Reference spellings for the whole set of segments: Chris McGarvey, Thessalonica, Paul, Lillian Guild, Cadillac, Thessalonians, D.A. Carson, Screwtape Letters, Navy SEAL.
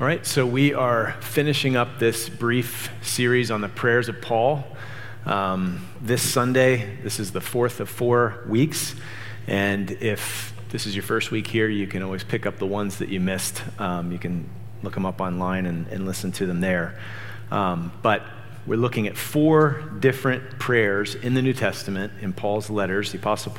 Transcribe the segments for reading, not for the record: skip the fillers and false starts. All right, so we are finishing up this brief series on the prayers of Paul. This Sunday, this is the fourth of 4 weeks, and if this is your first week here, you can always pick up the ones that you missed. You can look them up online and listen to them there. But we're looking at 4 different prayers in the New Testament, in Paul's letters, the Apostle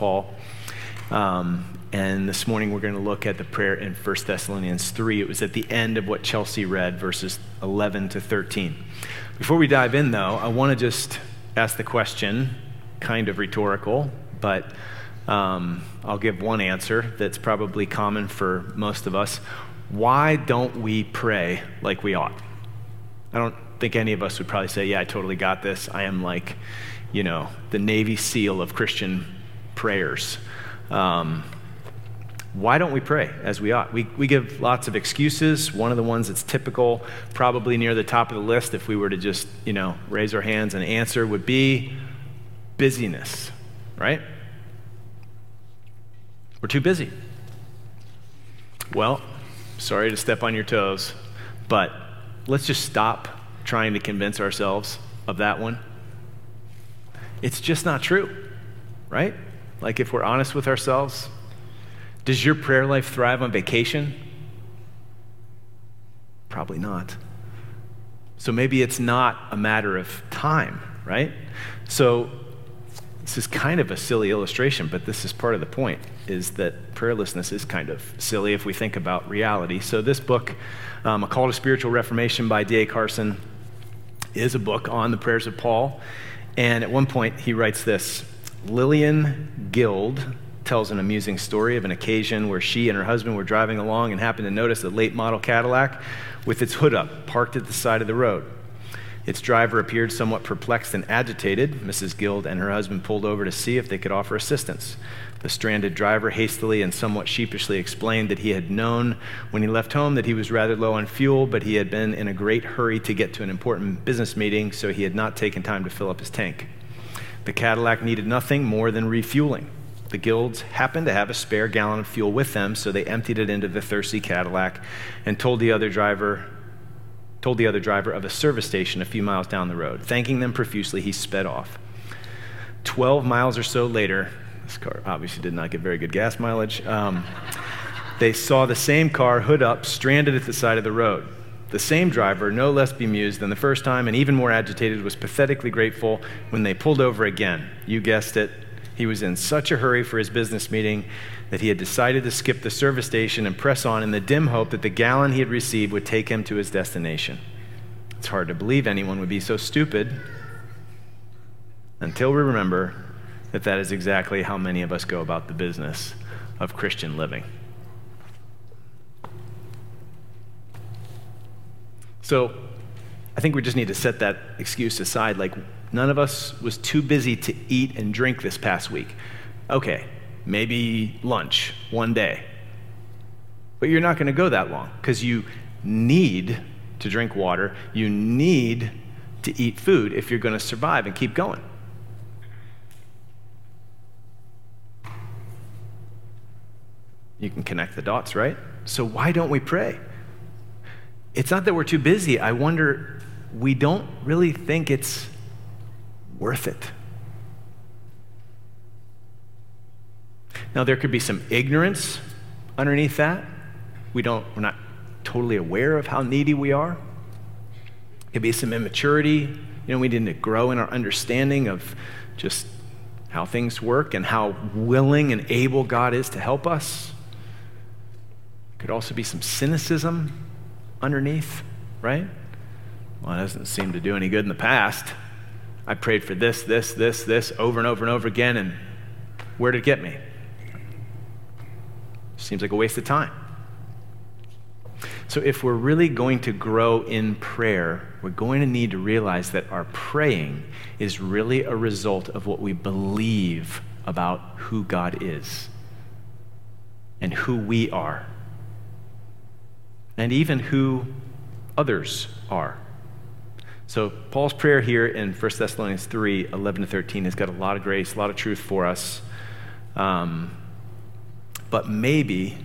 Paul. And this morning we're going to look at the prayer in 1 Thessalonians 3. It was at the end of what Chelsea read, verses 11 to 13. Before we dive in, though, I want to just ask the question, kind of rhetorical, but I'll give one answer that's probably common for most of us. Why don't we pray like we ought? I don't think any of us would probably say, yeah, I totally got this. I am like, you know, the Navy SEAL of Christian prayers. Why don't we pray as we ought? We give lots of excuses. One of the ones that's typical, probably near the top of the list, if we were to just, raise our hands and answer, would be busyness, right? We're too busy. Well, sorry to step on your toes, but let's just stop trying to convince ourselves of that one. It's just not true, right? Like, if we're honest with ourselves, does your prayer life thrive on vacation? Probably not. So maybe it's not a matter of time, right? So this is kind of a silly illustration, but this is part of the point, is that prayerlessness is kind of silly if we think about reality. So this book, A Call to Spiritual Reformation by D.A. Carson, is a book on the prayers of Paul. And at one point he writes this, Lillian Guild tells an amusing story of an occasion where she and her husband were driving along and happened to notice a late model Cadillac with its hood up, parked at the side of the road. Its driver appeared somewhat perplexed and agitated. Mrs. Guild and her husband pulled over to see if they could offer assistance. The stranded driver hastily and somewhat sheepishly explained that he had known when he left home that he was rather low on fuel, but he had been in a great hurry to get to an important business meeting, so he had not taken time to fill up his tank. The Cadillac needed nothing more than refueling. The Guilds happened to have a spare gallon of fuel with them, so they emptied it into the thirsty Cadillac and told the other driver of a service station a few miles down the road. Thanking them profusely, he sped off. 12 miles or so later, this car obviously did not get very good gas mileage, they saw the same car, hood up, stranded at the side of the road. The same driver, no less bemused than the first time and even more agitated, was pathetically grateful when they pulled over again. You guessed it. He was in such a hurry for his business meeting that he had decided to skip the service station and press on in the dim hope that the gallon he had received would take him to his destination. It's hard to believe anyone would be so stupid until we remember that that is exactly how many of us go about the business of Christian living. So I think we just need to set that excuse aside. Like, none of us was too busy to eat and drink this past week. Okay, maybe lunch one day. But you're not going to go that long because you need to drink water. You need to eat food if you're going to survive and keep going. You can connect the dots, right? So why don't we pray? It's not that we're too busy. I wonder, we don't really think it's worth it. Now, there could be some ignorance underneath that. We're not totally aware of how needy we are. It could be some immaturity. We need to grow in our understanding of just how things work and how willing and able God is to help us. Could also be some cynicism underneath, right? Well, it doesn't seem to do any good in the past. I prayed for this over and over and over again, and where did it get me? Seems like a waste of time. So if we're really going to grow in prayer, we're going to need to realize that our praying is really a result of what we believe about who God is and who we are, and even who others are. So Paul's prayer here in 1 Thessalonians 3, 11 to 13 has got a lot of grace, a lot of truth for us. But maybe,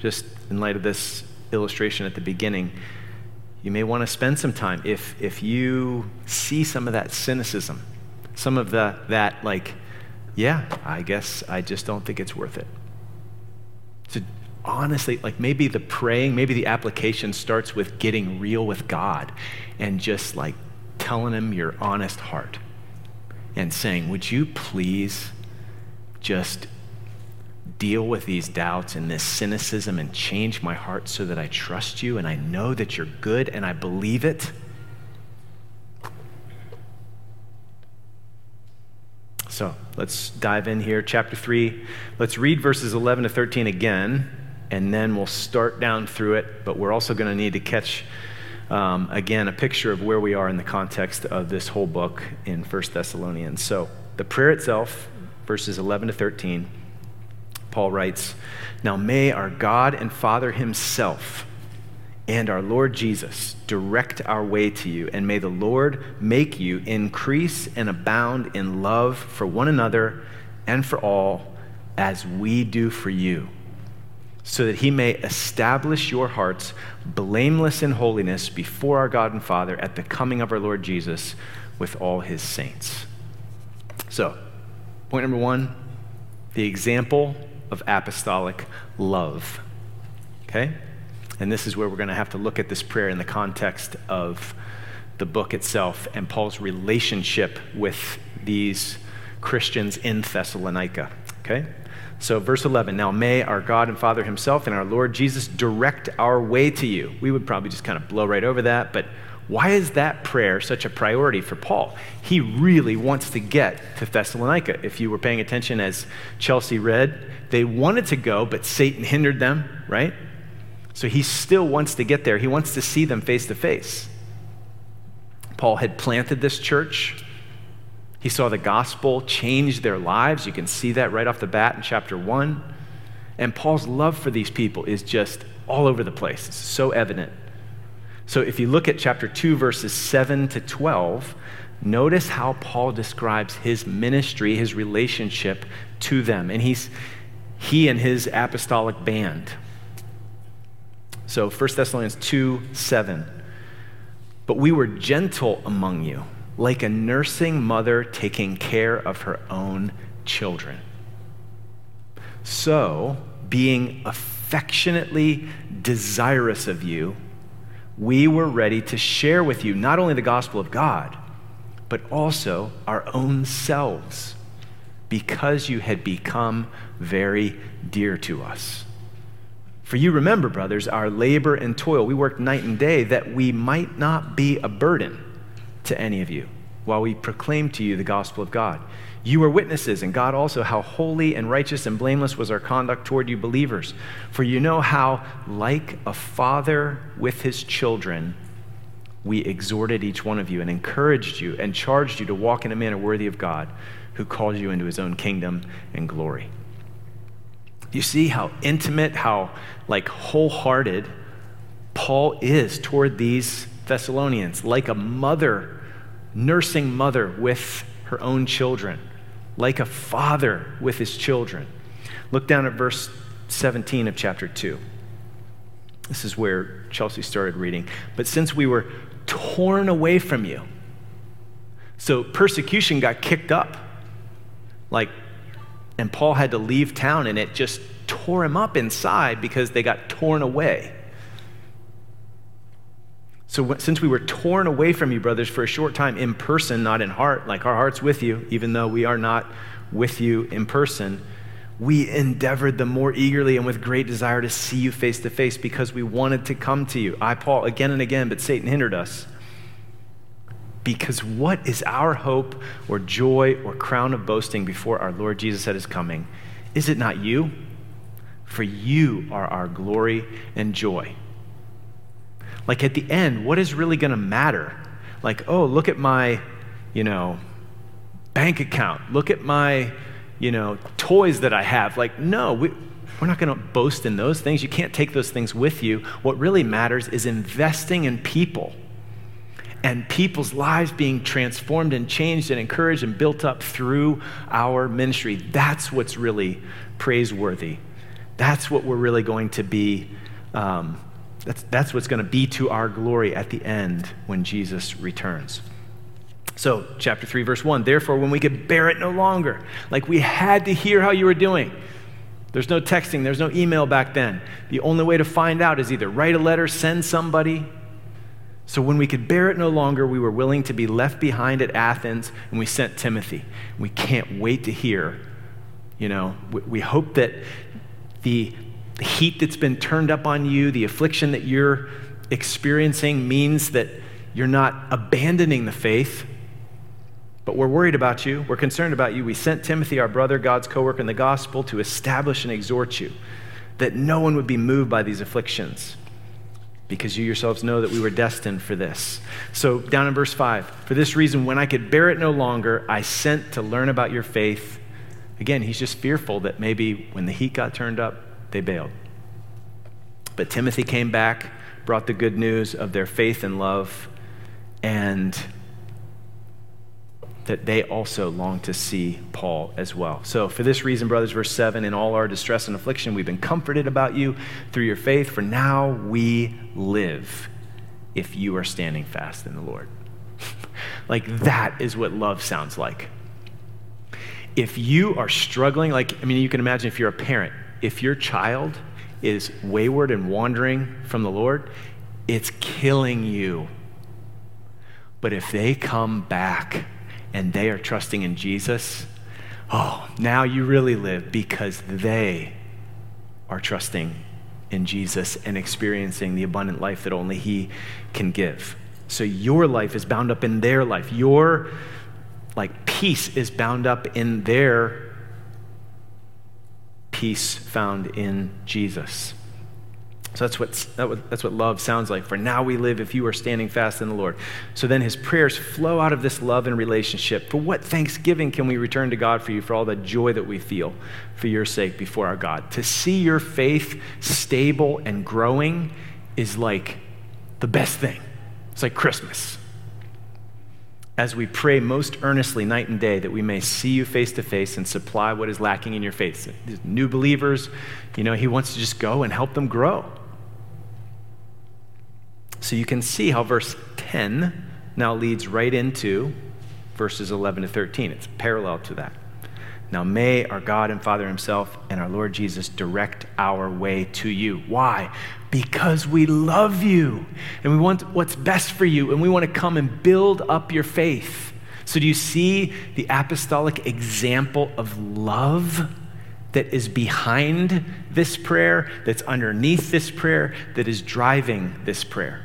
just in light of this illustration at the beginning, you may want to spend some time. If you see some of that cynicism, some of that like, yeah, I guess I just don't think it's worth it. So honestly, like maybe the praying, maybe the application starts with getting real with God and just like telling him your honest heart and saying, would you please just deal with these doubts and this cynicism and change my heart so that I trust you and I know that you're good and I believe it. So let's dive in here. Chapter 3, let's read verses 11 to 13 again, and then we'll start down through it, but we're also going to need to catch, again, a picture of where we are in the context of this whole book in 1 Thessalonians. So the prayer itself, verses 11 to 13, Paul writes, "Now may our God and Father himself and our Lord Jesus direct our way to you, and may the Lord make you increase and abound in love for one another and for all as we do for you, so that he may establish your hearts blameless in holiness before our God and Father at the coming of our Lord Jesus with all his saints." So, point number one, the example of apostolic love, okay? And this is where we're going to have to look at this prayer in the context of the book itself and Paul's relationship with these Christians in Thessalonica, okay? So verse 11, "Now may our God and Father himself and our Lord Jesus direct our way to you." We would probably just kind of blow right over that, but why is that prayer such a priority for Paul? He really wants to get to Thessalonica. If you were paying attention as Chelsea read, they wanted to go, but Satan hindered them, right? So he still wants to get there. He wants to see them face to face. Paul had planted this church. He saw the gospel change their lives. You can see that right off the bat in chapter 1. And Paul's love for these people is just all over the place. It's so evident. So if you look at chapter 2, verses 7 to 12, notice how Paul describes his ministry, his relationship to them. And he and his apostolic band. So 1 Thessalonians 2:7. "But we were gentle among you, like a nursing mother taking care of her own children. So, being affectionately desirous of you, we were ready to share with you not only the gospel of God, but also our own selves, because you had become very dear to us. For you remember, brothers, our labor and toil. We worked night and day that we might not be a burden to any of you while we proclaimed to you the gospel of God. You were witnesses, and God also, how holy and righteous and blameless was our conduct toward you believers. For you know how, like a father with his children, we exhorted each one of you and encouraged you and charged you to walk in a manner worthy of God, who called you into his own kingdom and glory." You see how intimate, how like wholehearted Paul is toward these Thessalonians, like a mother, nursing mother with her own children, like a father with his children. Look down at verse 17 of chapter 2. This is where Chelsea started reading. "But since we were torn away from you," so persecution got kicked up, like, and Paul had to leave town, and it just tore him up inside because they got torn away. "So since we were torn away from you, brothers, for a short time in person, not in heart," like our heart's with you, even though we are not with you in person, "we endeavored the more eagerly and with great desire to see you face to face, because we wanted to come to you. I, Paul, again and again, but Satan hindered us. Because what is our hope or joy or crown of boasting before our Lord Jesus at his coming? Is it not you? For you are our glory and joy." Like at the end, what is really going to matter? Like, oh, look at my, bank account. Look at my, toys that I have. Like, no, we're not going to boast in those things. You can't take those things with you. What really matters is investing in people, and people's lives being transformed and changed and encouraged and built up through our ministry. That's what's really praiseworthy. That's what we're really going to be That's what's going to be to our glory at the end when Jesus returns. So chapter 3, verse 1, therefore, when we could bear it no longer, like we had to hear how you were doing. There's no texting. There's no email back then. The only way to find out is either write a letter, send somebody. So when we could bear it no longer, we were willing to be left behind at Athens, and we sent Timothy. We can't wait to hear. You know, we hope that the heat that's been turned up on you, the affliction that you're experiencing, means that you're not abandoning the faith. But we're worried about you. We're concerned about you. We sent Timothy, our brother, God's co-worker in the gospel, to establish and exhort you, that no one would be moved by these afflictions, because you yourselves know that we were destined for this. So down in verse 5, for this reason, when I could bear it no longer, I sent to learn about your faith. Again, he's just fearful that maybe when the heat got turned up, they bailed. But Timothy came back, brought the good news of their faith and love, and that they also long to see Paul as well. So for this reason, brothers, verse 7, in all our distress and affliction, we've been comforted about you through your faith, for now we live if you are standing fast in the Lord. Like, that is what love sounds like. If you are struggling, like, I mean, you can imagine if you're a parent, if your child is wayward and wandering from the Lord, it's killing you. But if they come back and they are trusting in Jesus, oh, now you really live, because they are trusting in Jesus and experiencing the abundant life that only He can give. So your life is bound up in their life. Your, like, peace is bound up in their peace found in Jesus. So that's what love sounds like. For now we live if you are standing fast in the Lord. So then his prayers flow out of this love and relationship. For what thanksgiving can we return to God for you, for all the joy that we feel for your sake before our God? To see your faith stable and growing is like the best thing. It's like Christmas. As we pray most earnestly night and day that we may see you face to face and supply what is lacking in your faith. So new believers, you know, he wants to just go and help them grow. So you can see how verse 10 now leads right into verses 11 to 13. It's parallel to that. Now may our God and Father himself and our Lord Jesus direct our way to you. Why? Because we love you and we want what's best for you, and we want to come and build up your faith. So do you see the apostolic example of love that is behind this prayer, that's underneath this prayer, that is driving this prayer?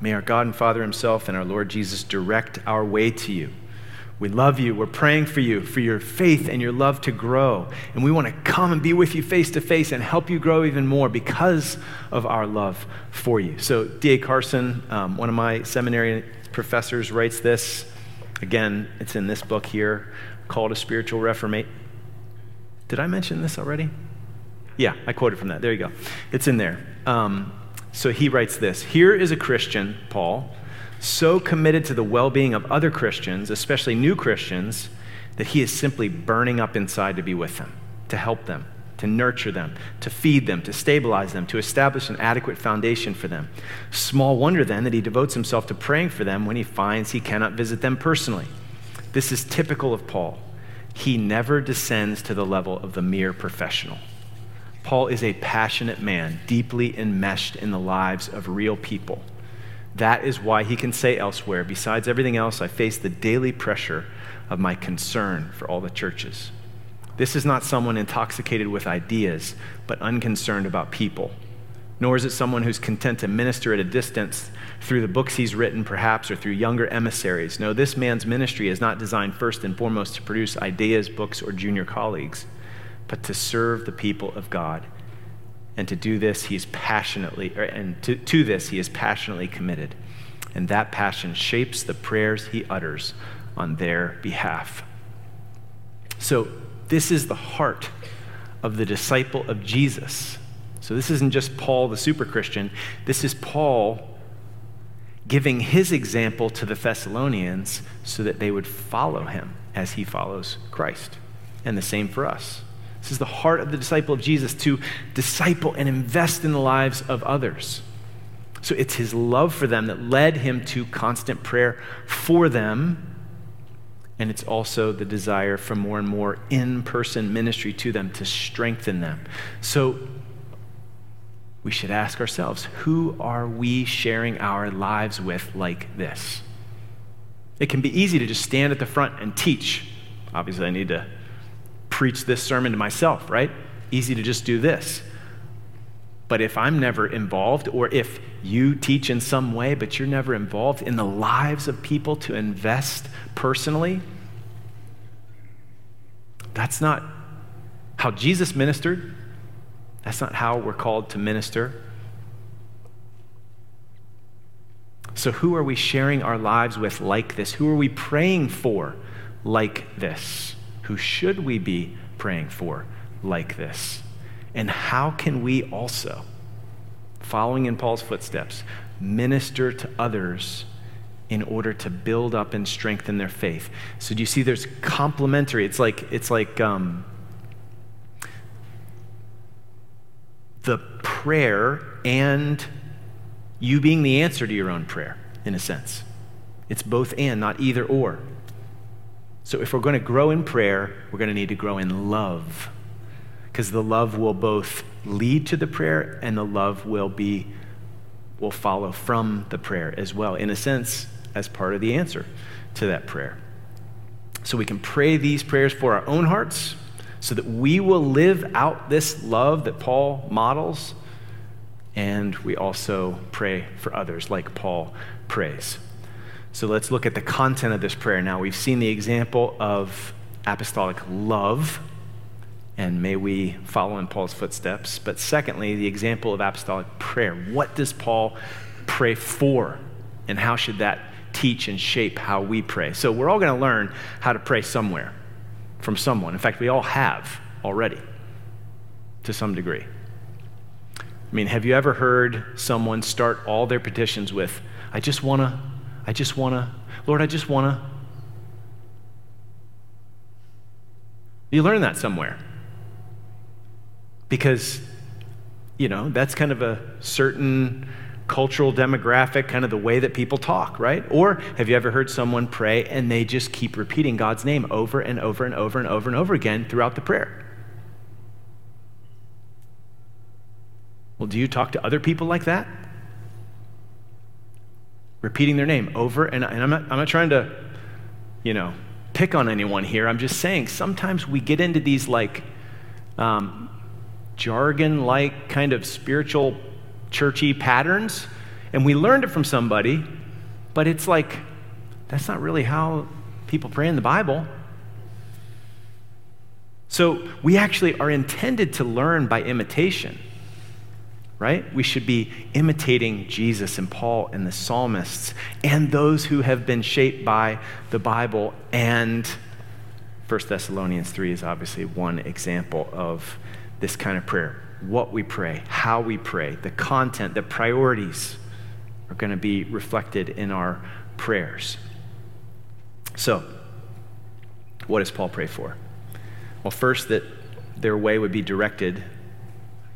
May our God and Father himself and our Lord Jesus direct our way to you. We love you. We're praying for you, for your faith and your love to grow. And we want to come and be with you face to face and help you grow even more because of our love for you. So D.A. Carson, one of my seminary professors, writes this. Again, it's in this book here, called A Spiritual Reformation. Did I mention this already? Yeah, I quoted from that. There you go. It's in there. So he writes this. Here is a Christian, Paul, so committed to the well-being of other Christians, especially new Christians, that he is simply burning up inside to be with them, to help them, to nurture them, to feed them, to stabilize them, to establish an adequate foundation for them. Small wonder then that he devotes himself to praying for them when he finds he cannot visit them personally. This is typical of Paul. He never descends to the level of the mere professional. Paul is a passionate man, deeply enmeshed in the lives of real people. That is why he can say elsewhere, besides everything else, I face the daily pressure of my concern for all the churches. This is not someone intoxicated with ideas, but unconcerned about people. Nor is it someone who's content to minister at a distance through the books he's written, perhaps, or through younger emissaries. No, this man's ministry is not designed first and foremost to produce ideas, books, or junior colleagues, but to serve the people of God. And to do this, he is passionately committed. And that passion shapes the prayers he utters on their behalf. So this is the heart of the disciple of Jesus. So this isn't just Paul, the super Christian. This is Paul giving his example to the Thessalonians so that they would follow him as he follows Christ. And the same for us. This is the heart of the disciple of Jesus, to disciple and invest in the lives of others. So it's his love for them that led him to constant prayer for them. And it's also the desire for more and more in-person ministry to them, to strengthen them. So we should ask ourselves, who are we sharing our lives with like this? It can be easy to just stand at the front and teach. Obviously, I need to preach this sermon to myself, right? Easy to just do this. But if I'm never involved, or if you teach in some way, but you're never involved in the lives of people to invest personally, that's not how Jesus ministered. That's not how we're called to minister. So who are we sharing our lives with like this? Who are we praying for like this? Who should we be praying for like this? And how can we also, following in Paul's footsteps, minister to others in order to build up and strengthen their faith? So do you see there's complementary, it's like the prayer and you being the answer to your own prayer, in a sense. It's both and, not either or. So if we're gonna grow in prayer, we're gonna need to grow in love, because the love will both lead to the prayer and the love will follow from the prayer as well, in a sense, as part of the answer to that prayer. So we can pray these prayers for our own hearts so that we will live out this love that Paul models, and we also pray for others like Paul prays. So let's look at the content of this prayer now. We've seen the example of apostolic love, and may we follow in Paul's footsteps. But secondly, the example of apostolic prayer. What does Paul pray for? And how should that teach and shape how we pray? So we're all gonna learn how to pray somewhere, from someone. In fact, we all have already, to some degree. I mean, have you ever heard someone start all their petitions with, I just wanna, Lord, I just wanna? You learn that somewhere. Because, that's kind of a certain cultural demographic, kind of the way that people talk, right? Or have you ever heard someone pray and they just keep repeating God's name over and over and over and over and over again throughout the prayer? Well, do you talk to other people like that? Repeating their name over and I'm not trying to, pick on anyone here. I'm just saying sometimes we get into these jargon-like kind of spiritual churchy patterns, and we learned it from somebody, but it's like, that's not really how people pray in the Bible. So we actually are intended to learn by imitation, right? We should be imitating Jesus and Paul and the psalmists and those who have been shaped by the Bible, and 1 Thessalonians 3 is obviously one example of this kind of prayer. What we pray, how we pray, the content, the priorities are going to be reflected in our prayers. So, what does Paul pray for? Well, first, that their way would be directed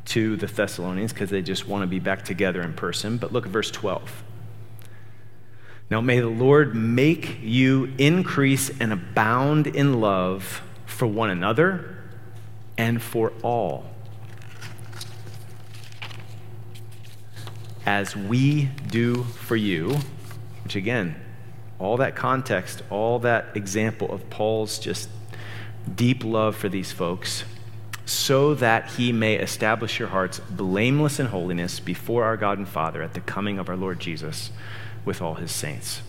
to the Thessalonians because they just want to be back together in person. But look at verse 12. Now, may the Lord make you increase and abound in love for one another and for all, as we do for you, which again, all that context, all that example of Paul's just deep love for these folks, so that he may establish your hearts blameless in holiness before our God and Father at the coming of our Lord Jesus with all his saints.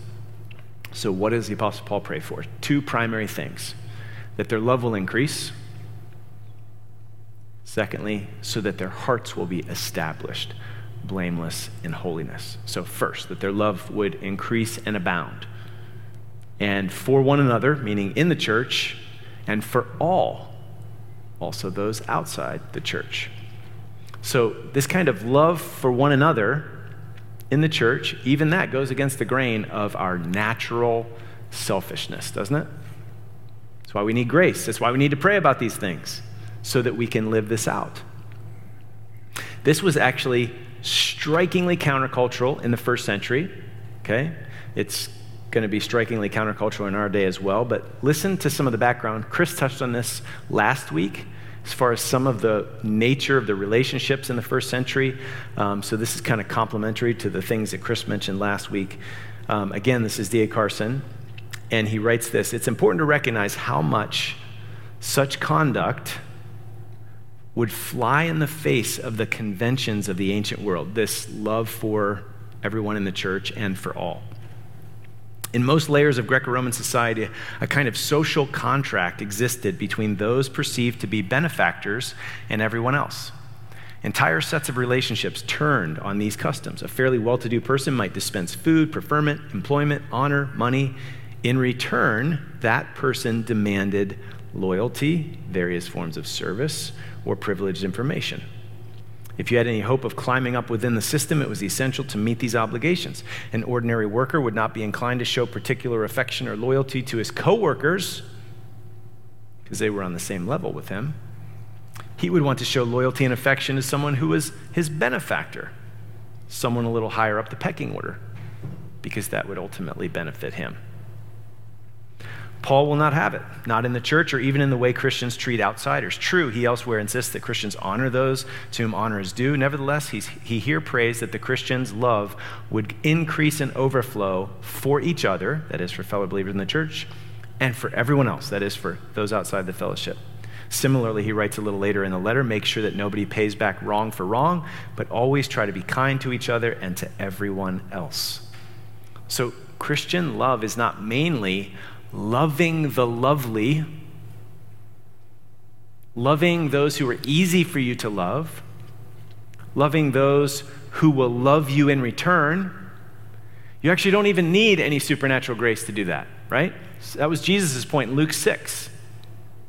So what does the Apostle Paul pray for? Two primary things: that their love will increase. Secondly, so that their hearts will be established blameless in holiness. So first, that their love would increase and abound. And for one another, meaning in the church, and for all, also those outside the church. So this kind of love for one another in the church, even that goes against the grain of our natural selfishness, doesn't it? That's why we need grace. That's why we need to pray about these things. so that we can live this out. This was actually strikingly countercultural in the first century, okay? It's going to be strikingly countercultural in our day as well, but listen to some of the background. Chris touched on this last week as far as some of the nature of the relationships in the first century. So this is kind of complementary to the things that Chris mentioned last week. Again, this is D.A. Carson, and he writes this: "It's important to recognize how much such conduct would fly in the face of the conventions of the ancient world," this love for everyone in the church and for all. "In most layers of Greco-Roman society, a kind of social contract existed between those perceived to be benefactors and everyone else. Entire sets of relationships turned on these customs. A fairly well-to-do person might dispense food, preferment, employment, honor, money. In return, that person demanded loyalty, various forms of service, or privileged information. If you had any hope of climbing up within the system, it was essential to meet these obligations. An ordinary worker would not be inclined to show particular affection or loyalty to his co-workers, because they were on the same level with him. He would want to show loyalty and affection to someone who was his benefactor, someone a little higher up the pecking order, because that would ultimately benefit him. Paul will not have it, not in the church or even in the way Christians treat outsiders. True, he elsewhere insists that Christians honor those to whom honor is due. Nevertheless, he here prays that the Christians' love would increase and overflow for each other, that is, for fellow believers in the church, and for everyone else, that is, for those outside the fellowship. Similarly, he writes a little later in the letter, make sure that nobody pays back wrong for wrong, but always try to be kind to each other and to everyone else." So Christian love is not mainly loving the lovely, loving those who are easy for you to love, loving those who will love you in return. You actually don't even need any supernatural grace to do that, right? So that was Jesus' point in Luke 6.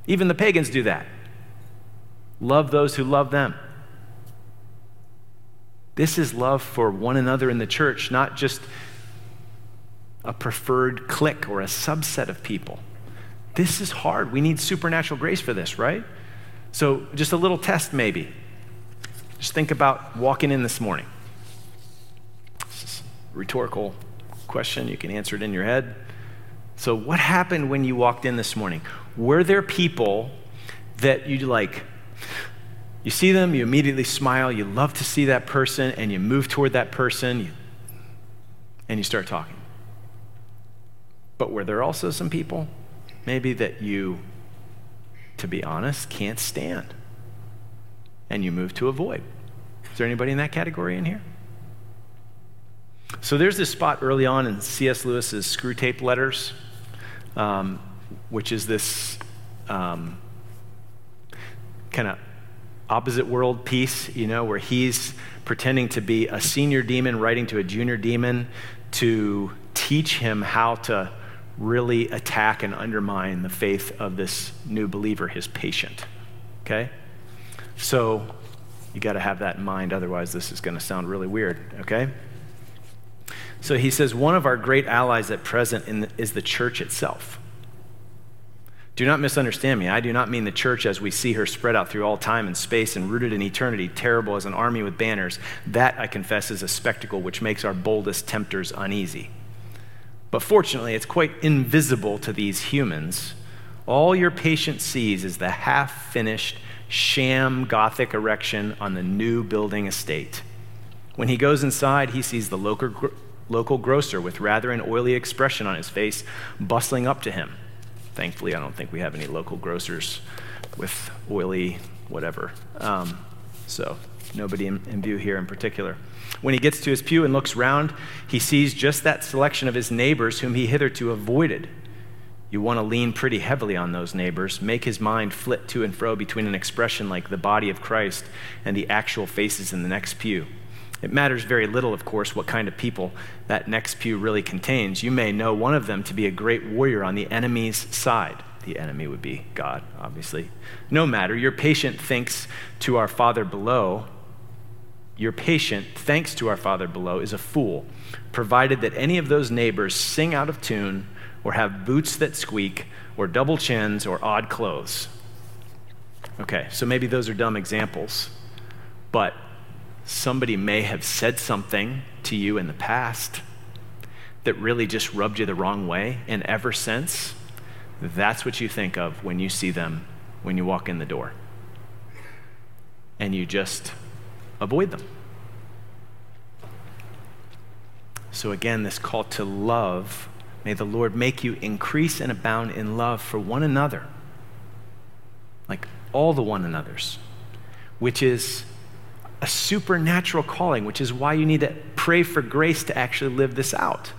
Even the pagans do that. Love those who love them. This is love for one another in the church, not just a preferred clique or a subset of people. This is hard. We need supernatural grace for this, right? So just a little test maybe. Just think about walking in this morning. This is a rhetorical question. You can answer it in your head. So what happened when you walked in this morning? Were there people that you like, you see them, you immediately smile, you love to see that person, and you move toward that person, and you start talking? But were there also some people maybe that you, to be honest, can't stand and you move to avoid? Is there anybody in that category in here? So there's this spot early on in C.S. Lewis's Screwtape Letters, which is this kind of opposite world piece, you know, where he's pretending to be a senior demon writing to a junior demon to teach him how to really attack and undermine the faith of this new believer, his patient, okay? So you gotta have that in mind, otherwise this is gonna sound really weird, okay? So he says, one of our great allies at present is the church itself. Do not misunderstand me. I do not mean the church as we see her spread out through all time and space and rooted in eternity, terrible as an army with banners. That, I confess, is a spectacle which makes our boldest tempters uneasy. But fortunately, it's quite invisible to these humans. All your patient sees is the half-finished sham Gothic erection on the new building estate. When he goes inside, he sees the local grocer with rather an oily expression on his face bustling up to him. Thankfully, I don't think we have any local grocers with oily whatever. So nobody in view here in particular. When he gets to his pew and looks round, he sees just that selection of his neighbors whom he hitherto avoided. You want to lean pretty heavily on those neighbors, make his mind flit to and fro between an expression like the body of Christ and the actual faces in the next pew. It matters very little, of course, what kind of people that next pew really contains. You may know one of them to be a great warrior on the enemy's side. The enemy would be God, obviously. No matter, your patient thinks to our Father below. Your patient, thanks to our Father below, is a fool, provided that any of those neighbors sing out of tune or have boots that squeak or double chins or odd clothes. Okay, so maybe those are dumb examples, but somebody may have said something to you in the past that really just rubbed you the wrong way, and ever since, that's what you think of when you see them, when you walk in the door. And you just avoid them. So again, this call to love, may the Lord make you increase and abound in love for one another, like all the one another's, which is a supernatural calling, which is why you need to pray for grace to actually live this out.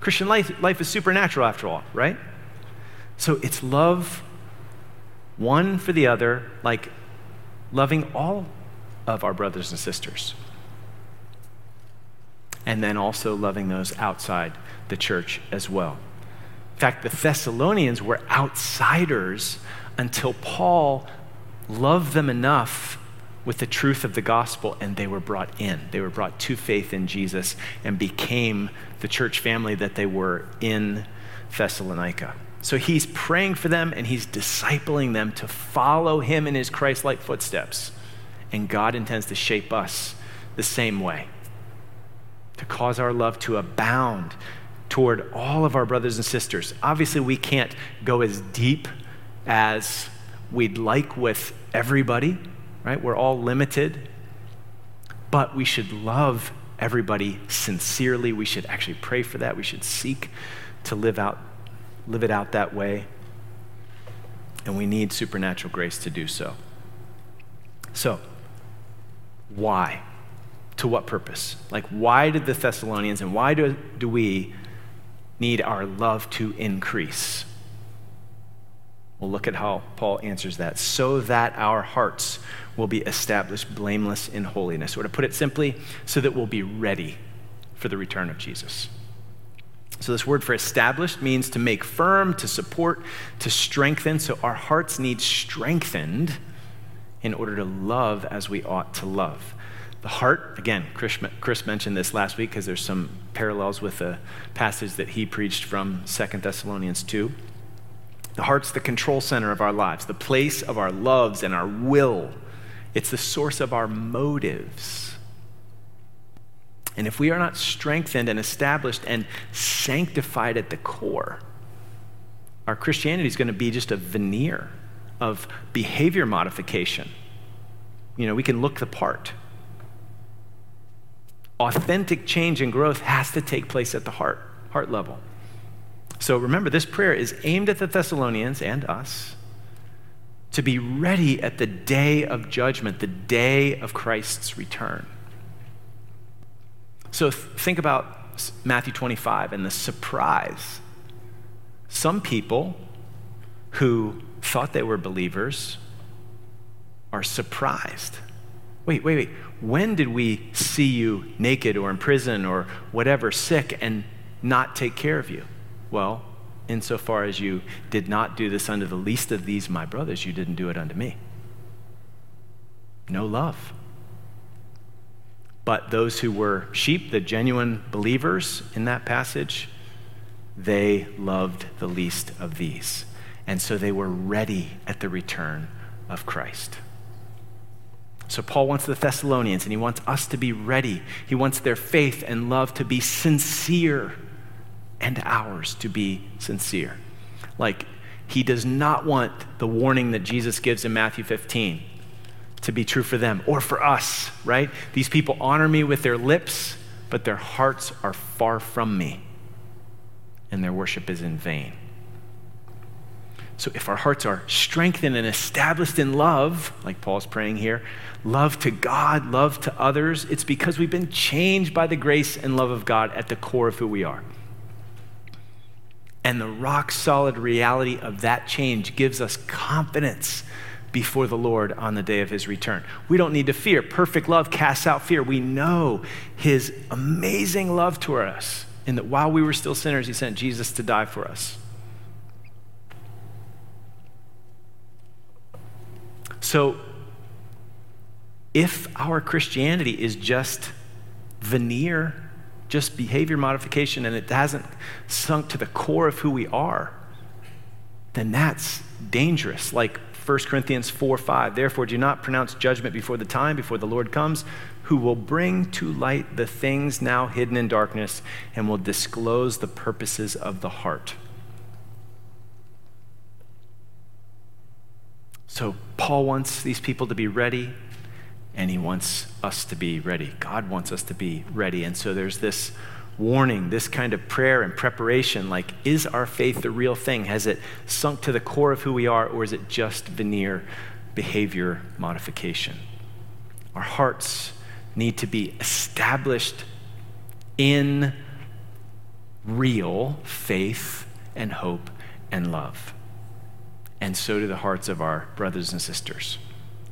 Christian life is supernatural after all, right? So it's love one for the other, like loving all of our brothers and sisters. And then also loving those outside the church as well. In fact, the Thessalonians were outsiders until Paul loved them enough with the truth of the gospel, and they were brought in. They were brought to faith in Jesus and became the church family that they were in Thessalonica. So he's praying for them and he's discipling them to follow him in his Christ-like footsteps. And God intends to shape us the same way, to cause our love to abound toward all of our brothers and sisters. Obviously, we can't go as deep as we'd like with everybody, right? We're all limited, but we should love everybody sincerely. We should actually pray for that. We should seek to live it out that way, and we need supernatural grace to do so. So, why? To what purpose? Like, why did the Thessalonians and why do we need our love to increase? Well, look at how Paul answers that. So that our hearts will be established blameless in holiness. Or to put it simply, so that we'll be ready for the return of Jesus. So this word for established means to make firm, to support, to strengthen. So our hearts need strengthened in order to love as we ought to love. The heart, again, Chris mentioned this last week because there's some parallels with the passage that he preached from 2 Thessalonians 2. The heart's the control center of our lives, the place of our loves and our will. It's the source of our motives. And if we are not strengthened and established and sanctified at the core, our Christianity is going to be just a veneer of behavior modification. You know, we can look the part. Authentic change and growth has to take place at the heart level. So remember, this prayer is aimed at the Thessalonians and us to be ready at the day of judgment, the day of Christ's return. So think about Matthew 25 and the surprise. Some people who thought they were believers are surprised. Wait. When did we see you naked or in prison or whatever, sick, and not take care of you? Well, insofar as you did not do this unto the least of these, my brothers, you didn't do it unto me. No love. But those who were sheep, the genuine believers in that passage, they loved the least of these. And so they were ready at the return of Christ. So Paul wants the Thessalonians and he wants us to be ready. He wants their faith and love to be sincere and ours to be sincere. Like, he does not want the warning that Jesus gives in Matthew 15 to be true for them or for us, right? These people honor me with their lips, but their hearts are far from me, and their worship is in vain. So if our hearts are strengthened and established in love, like Paul's praying here, love to God, love to others, it's because we've been changed by the grace and love of God at the core of who we are. And the rock-solid reality of that change gives us confidence before the Lord on the day of his return. We don't need to fear. Perfect love casts out fear. We know his amazing love toward us, and that while we were still sinners, he sent Jesus to die for us. So if our Christianity is just veneer, just behavior modification, and it hasn't sunk to the core of who we are, then that's dangerous. Like 1 Corinthians 4:5. Therefore, do not pronounce judgment before the time, before the Lord comes, who will bring to light the things now hidden in darkness and will disclose the purposes of the heart. So Paul wants these people to be ready, and he wants us to be ready. God wants us to be ready. And so there's this warning, this kind of prayer and preparation, like, is our faith the real thing? Has it sunk to the core of who we are, or is it just veneer behavior modification? Our hearts need to be established in real faith and hope and love. And so do the hearts of our brothers and sisters.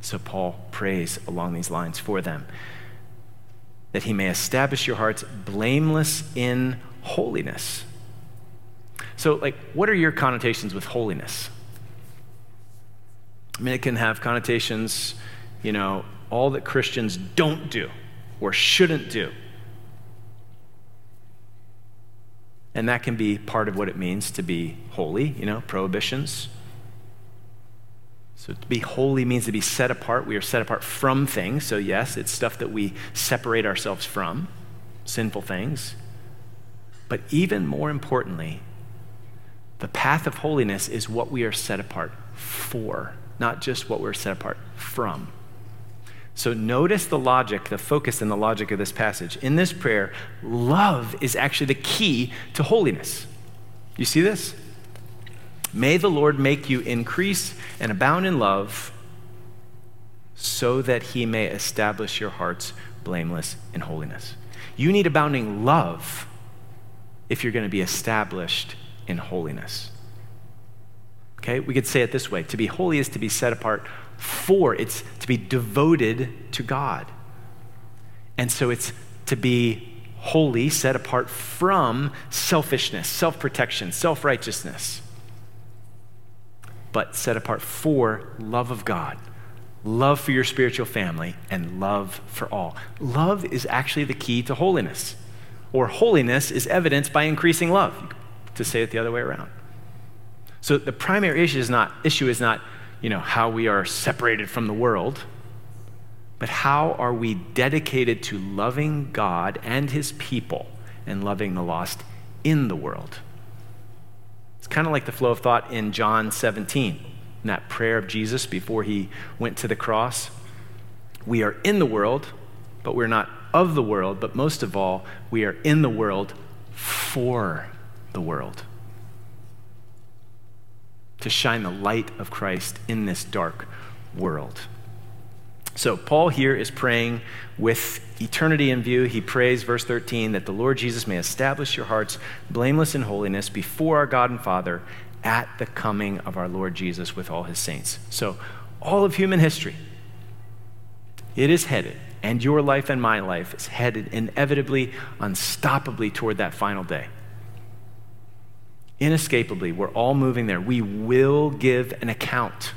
So Paul prays along these lines for them, that he may establish your hearts blameless in holiness. So, like, what are your connotations with holiness? I mean, it can have connotations, you know, all that Christians don't do or shouldn't do. And that can be part of what it means to be holy, you know, prohibitions. So to be holy means to be set apart. We are set apart from things. So yes, it's stuff that we separate ourselves from, sinful things. But even more importantly, the path of holiness is what we are set apart for, not just what we're set apart from. So notice the logic, the focus and the logic of this passage. In this prayer, love is actually the key to holiness. You see this? May the Lord make you increase and abound in love so that he may establish your hearts blameless in holiness. You need abounding love if you're going to be established in holiness. Okay, we could say it this way. To be holy is to be set apart for, it's to be devoted to God. And so it's to be holy, set apart from selfishness, self-protection, self-righteousness, but set apart for love of God, love for your spiritual family, and love for all. Love is actually the key to holiness, or holiness is evidenced by increasing love, to say it the other way around. So the primary issue is not, you know, how we are separated from the world, but how are we dedicated to loving God and his people and loving the lost in the world? It's kind of like the flow of thought in John 17, in that prayer of Jesus before he went to the cross. We are in the world, but we're not of the world, but most of all, we are in the world for the world, to shine the light of Christ in this dark world. So Paul here is praying with eternity in view. He prays, verse 13, that the Lord Jesus may establish your hearts blameless in holiness before our God and Father at the coming of our Lord Jesus with all his saints. So all of human history, it is headed, and your life and my life is headed inevitably, unstoppably toward that final day. Inescapably, we're all moving there. We will give an account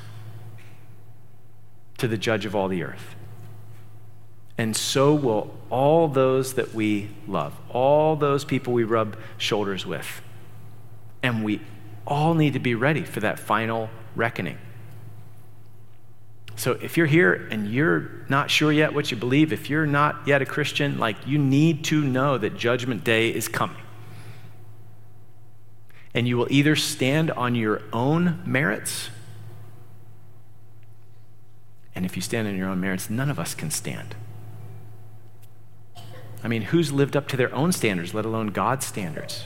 to the judge of all the earth. And so will all those that we love, all those people we rub shoulders with. And we all need to be ready for that final reckoning. So if you're here and you're not sure yet what you believe, if you're not yet a Christian, like, you need to know that Judgment Day is coming. And you will either stand on your own merits, and if you stand on your own merits, none of us can stand. I mean, who's lived up to their own standards, let alone God's standards?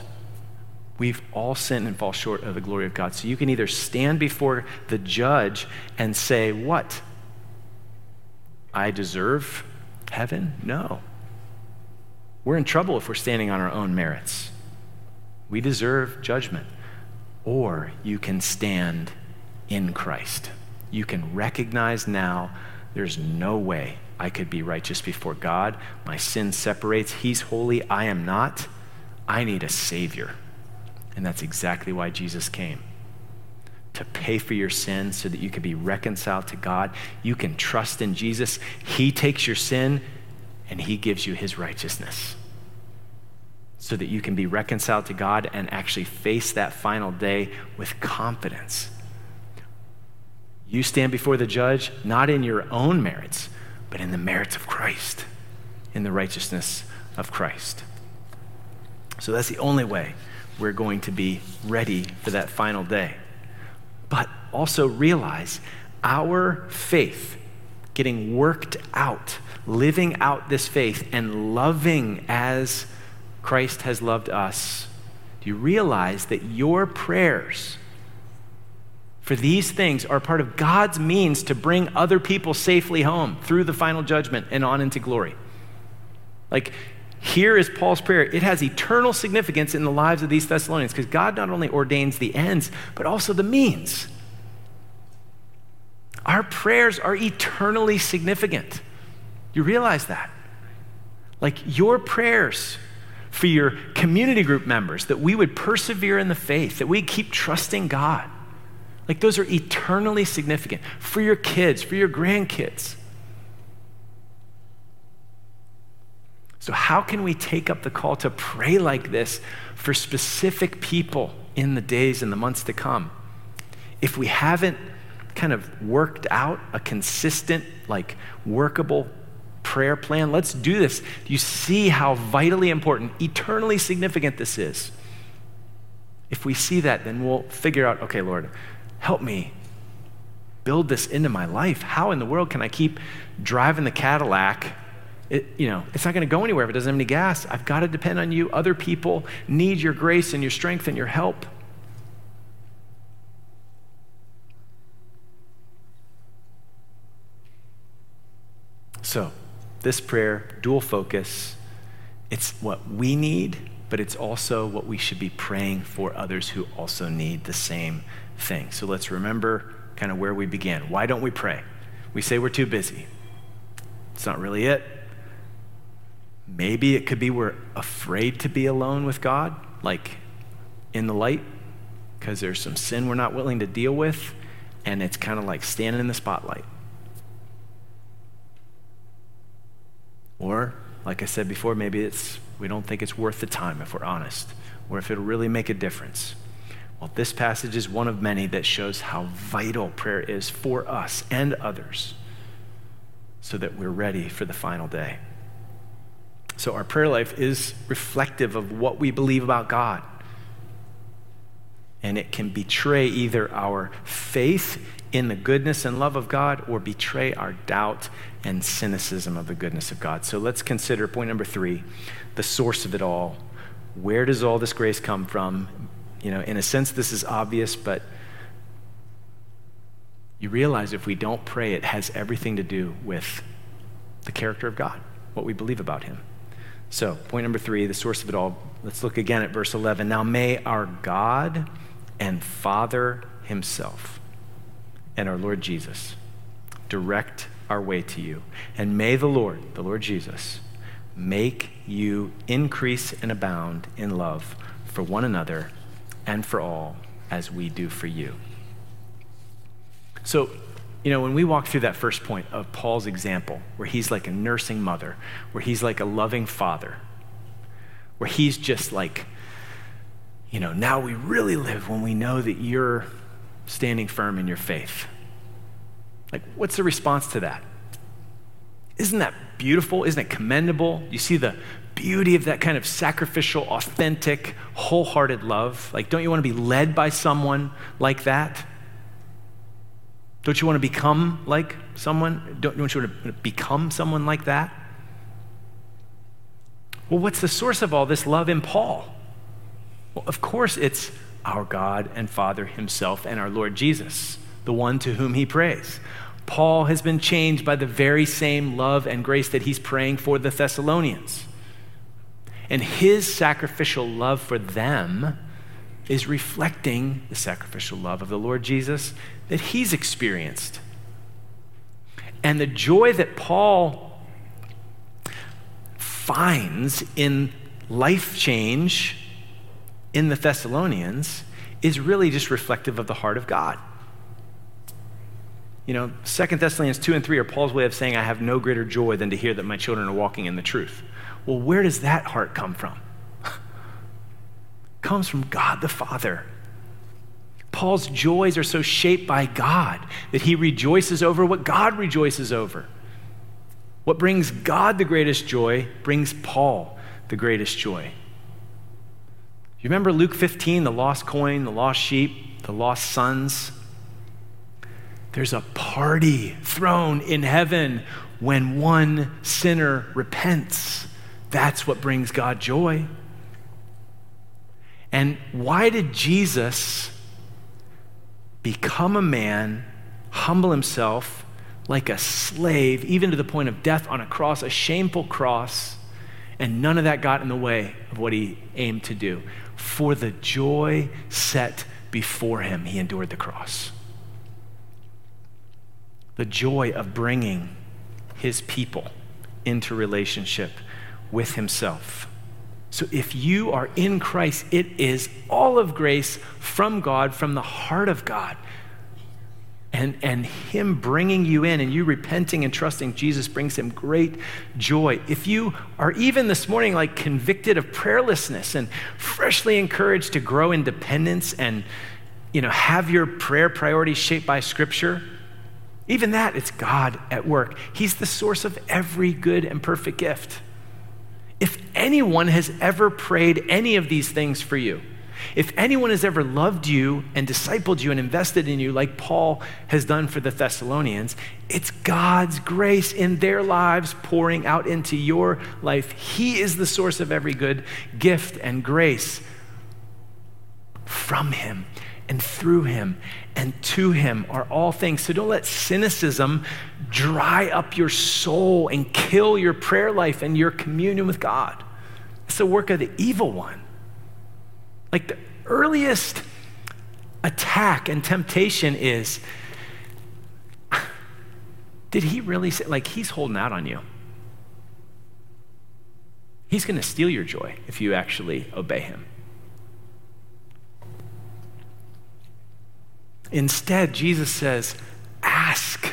We've all sinned and fall short of the glory of God. So you can either stand before the judge and say, what? I deserve heaven? No. We're in trouble if we're standing on our own merits. We deserve judgment. Or you can stand in Christ. You can recognize now, there's no way I could be righteous before God. My sin separates. He's holy. I am not. I need a Savior. And that's exactly why Jesus came, to pay for your sin so that you could be reconciled to God. You can trust in Jesus. He takes your sin and he gives you his righteousness so that you can be reconciled to God and actually face that final day with confidence. You stand before the judge, not in your own merits, but in the merits of Christ, in the righteousness of Christ. So that's the only way we're going to be ready for that final day. But also realize our faith, getting worked out, living out this faith and loving as Christ has loved us. Do you realize that your prayers for these things are part of God's means to bring other people safely home through the final judgment and on into glory? Like, here is Paul's prayer. It has eternal significance in the lives of these Thessalonians because God not only ordains the ends, but also the means. Our prayers are eternally significant. You realize that? Like, your prayers for your community group members, that we would persevere in the faith, that we keep trusting God. Like, those are eternally significant for your kids, for your grandkids. So how can we take up the call to pray like this for specific people in the days and the months to come if we haven't kind of worked out a consistent, like, workable prayer plan? Let's do this. You see how vitally important, eternally significant this is. If we see that, then we'll figure out, okay, Lord, help me build this into my life. How in the world can I keep driving the Cadillac? It's not going to go anywhere if it doesn't have any gas. I've got to depend on you. Other people need your grace and your strength and your help. So this prayer, dual focus, it's what we need, but it's also what we should be praying for others who also need the same thing. So let's remember kind of where we began. Why don't we pray? We say we're too busy. It's not really it. Maybe it could be we're afraid to be alone with God, like in the light, because there's some sin we're not willing to deal with, and it's kind of like standing in the spotlight. Or, like I said before, maybe it's we don't think it's worth the time if we're honest, or if it'll really make a difference. Well, this passage is one of many that shows how vital prayer is for us and others so that we're ready for the final day. So our prayer life is reflective of what we believe about God. And it can betray either our faith in the goodness and love of God or betray our doubt and cynicism of the goodness of God. So let's consider point number 3, the source of it all. Where does all this grace come from? In a sense, this is obvious, but you realize if we don't pray, it has everything to do with the character of God, what we believe about him. So, point number 3, the source of it all. Let's look again at verse 11. Now may our God and Father himself and our Lord Jesus direct our way to you. And may the Lord Jesus, make you increase and abound in love for one another and for all as we do for you. So, when we walk through that first point of Paul's example, where he's like a nursing mother, where he's like a loving father, where he's just like, now we really live when we know that you're standing firm in your faith. Like, what's the response to that? Isn't that beautiful? Isn't it commendable? You see the beauty of that kind of sacrificial, authentic, wholehearted love? Like, don't you want to be led by someone like that? Don't you want to become like someone? Don't you want to become someone like that? Well, what's the source of all this love in Paul? Well, of course, it's our God and Father himself and our Lord Jesus, the one to whom he prays. Paul has been changed by the very same love and grace that he's praying for the Thessalonians. And his sacrificial love for them is reflecting the sacrificial love of the Lord Jesus that he's experienced. And the joy that Paul finds in life change in the Thessalonians is really just reflective of the heart of God. 2 Thessalonians 2 and 3 are Paul's way of saying, I have no greater joy than to hear that my children are walking in the truth. Well, where does that heart come from? Comes from God the Father. Paul's joys are so shaped by God that he rejoices over what God rejoices over. What brings God the greatest joy brings Paul the greatest joy. You remember Luke 15, the lost coin, the lost sheep, the lost sons? There's a party thrown in heaven when one sinner repents. That's what brings God joy. And why did Jesus become a man, humble himself like a slave, even to the point of death on a cross, a shameful cross, and none of that got in the way of what he aimed to do? For the joy set before him, he endured the cross. The joy of bringing his people into relationship with himself. So if you are in Christ, it is all of grace from God, from the heart of God. And him bringing you in and you repenting and trusting Jesus brings him great joy. If you are even this morning like convicted of prayerlessness and freshly encouraged to grow in dependence and, you know, have your prayer priorities shaped by Scripture, even that, it's God at work. He's the source of every good and perfect gift. If anyone has ever prayed any of these things for you, if anyone has ever loved you and discipled you and invested in you like Paul has done for the Thessalonians, it's God's grace in their lives pouring out into your life. He is the source of every good gift and grace from him and through him and to him are all things. So don't let cynicism dry up your soul and kill your prayer life and your communion with God. It's the work of the evil one. Like the earliest attack and temptation is, did he really say, like he's holding out on you. He's gonna steal your joy if you actually obey him. Instead, Jesus says, ask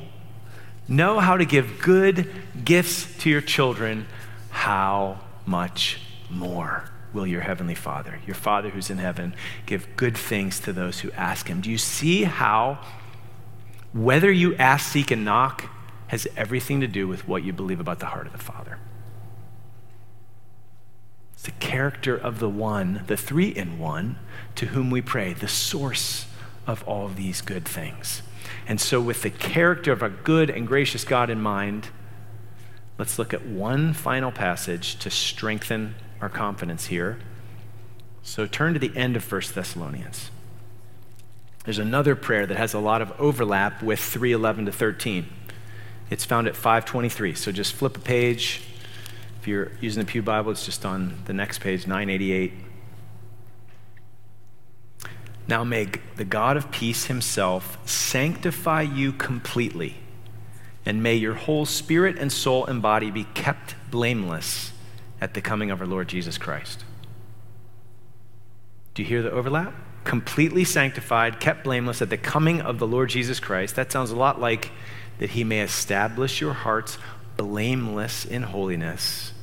know how to give good gifts to your children, how much more will your heavenly Father, your Father who's in heaven, give good things to those who ask him? Do you see how whether you ask, seek, and knock has everything to do with what you believe about the heart of the Father? It's the character of the one, the three in one, to whom we pray, the source of all of these good things. And so with the character of a good and gracious God in mind, let's look at one final passage to strengthen our confidence here. So turn to the end of 1 Thessalonians. There's another prayer that has a lot of overlap with 3:11-13. It's found at 523. So just flip a page. If you're using the Pew Bible, it's just on the next page, 988. Now may the God of peace himself sanctify you completely, and may your whole spirit and soul and body be kept blameless at the coming of our Lord Jesus Christ. Do you hear the overlap? Completely sanctified, kept blameless at the coming of the Lord Jesus Christ. That sounds a lot like that he may establish your hearts blameless in holiness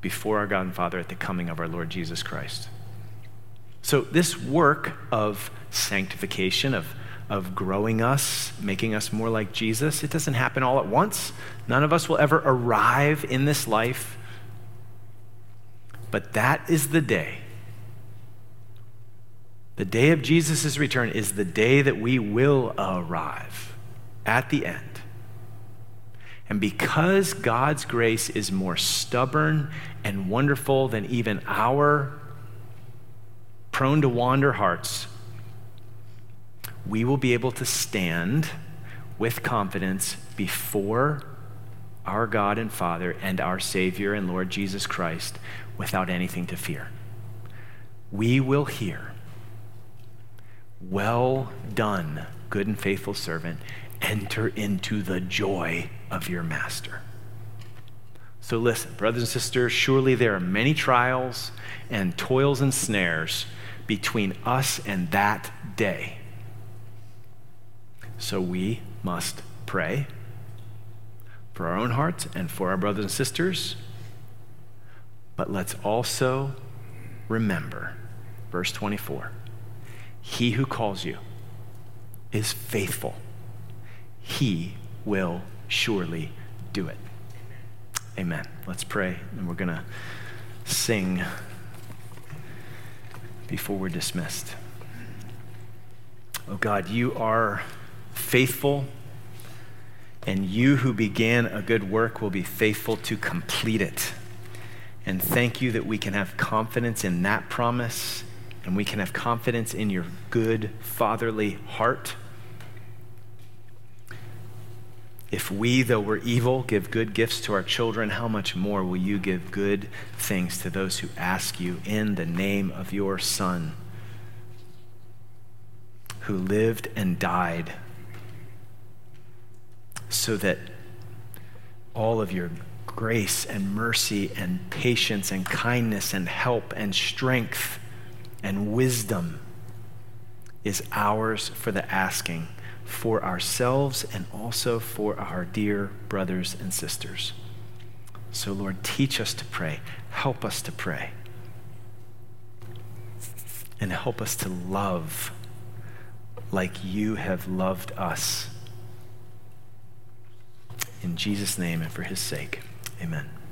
before our God and Father at the coming of our Lord Jesus Christ. So this work of sanctification, of growing us, making us more like Jesus, it doesn't happen all at once. None of us will ever arrive in this life. But that is the day. The day of Jesus' return is the day that we will arrive at the end. And because God's grace is more stubborn and wonderful than even our prone to wander hearts, we will be able to stand with confidence before our God and Father and our Savior and Lord Jesus Christ without anything to fear. We will hear, Well done, good and faithful servant. Enter into the joy of your master. So listen, brothers and sisters, surely there are many trials and toils and snares between us and that day. So we must pray for our own hearts and for our brothers and sisters. But let's also remember, verse 24, he who calls you is faithful. He will surely do it. Amen. Let's pray, and we're going to sing before we're dismissed. Oh God, you are faithful, and you who began a good work will be faithful to complete it. And thank you that we can have confidence in that promise, and we can have confidence in your good fatherly heart. If we, though we're evil, give good gifts to our children, how much more will you give good things to those who ask you in the name of your Son, who lived and died so that all of your grace and mercy and patience and kindness and help and strength and wisdom is ours for the asking, for ourselves and also for our dear brothers and sisters. So Lord, teach us to pray, help us to pray, and help us to love like you have loved us. In Jesus' name and for his sake, amen.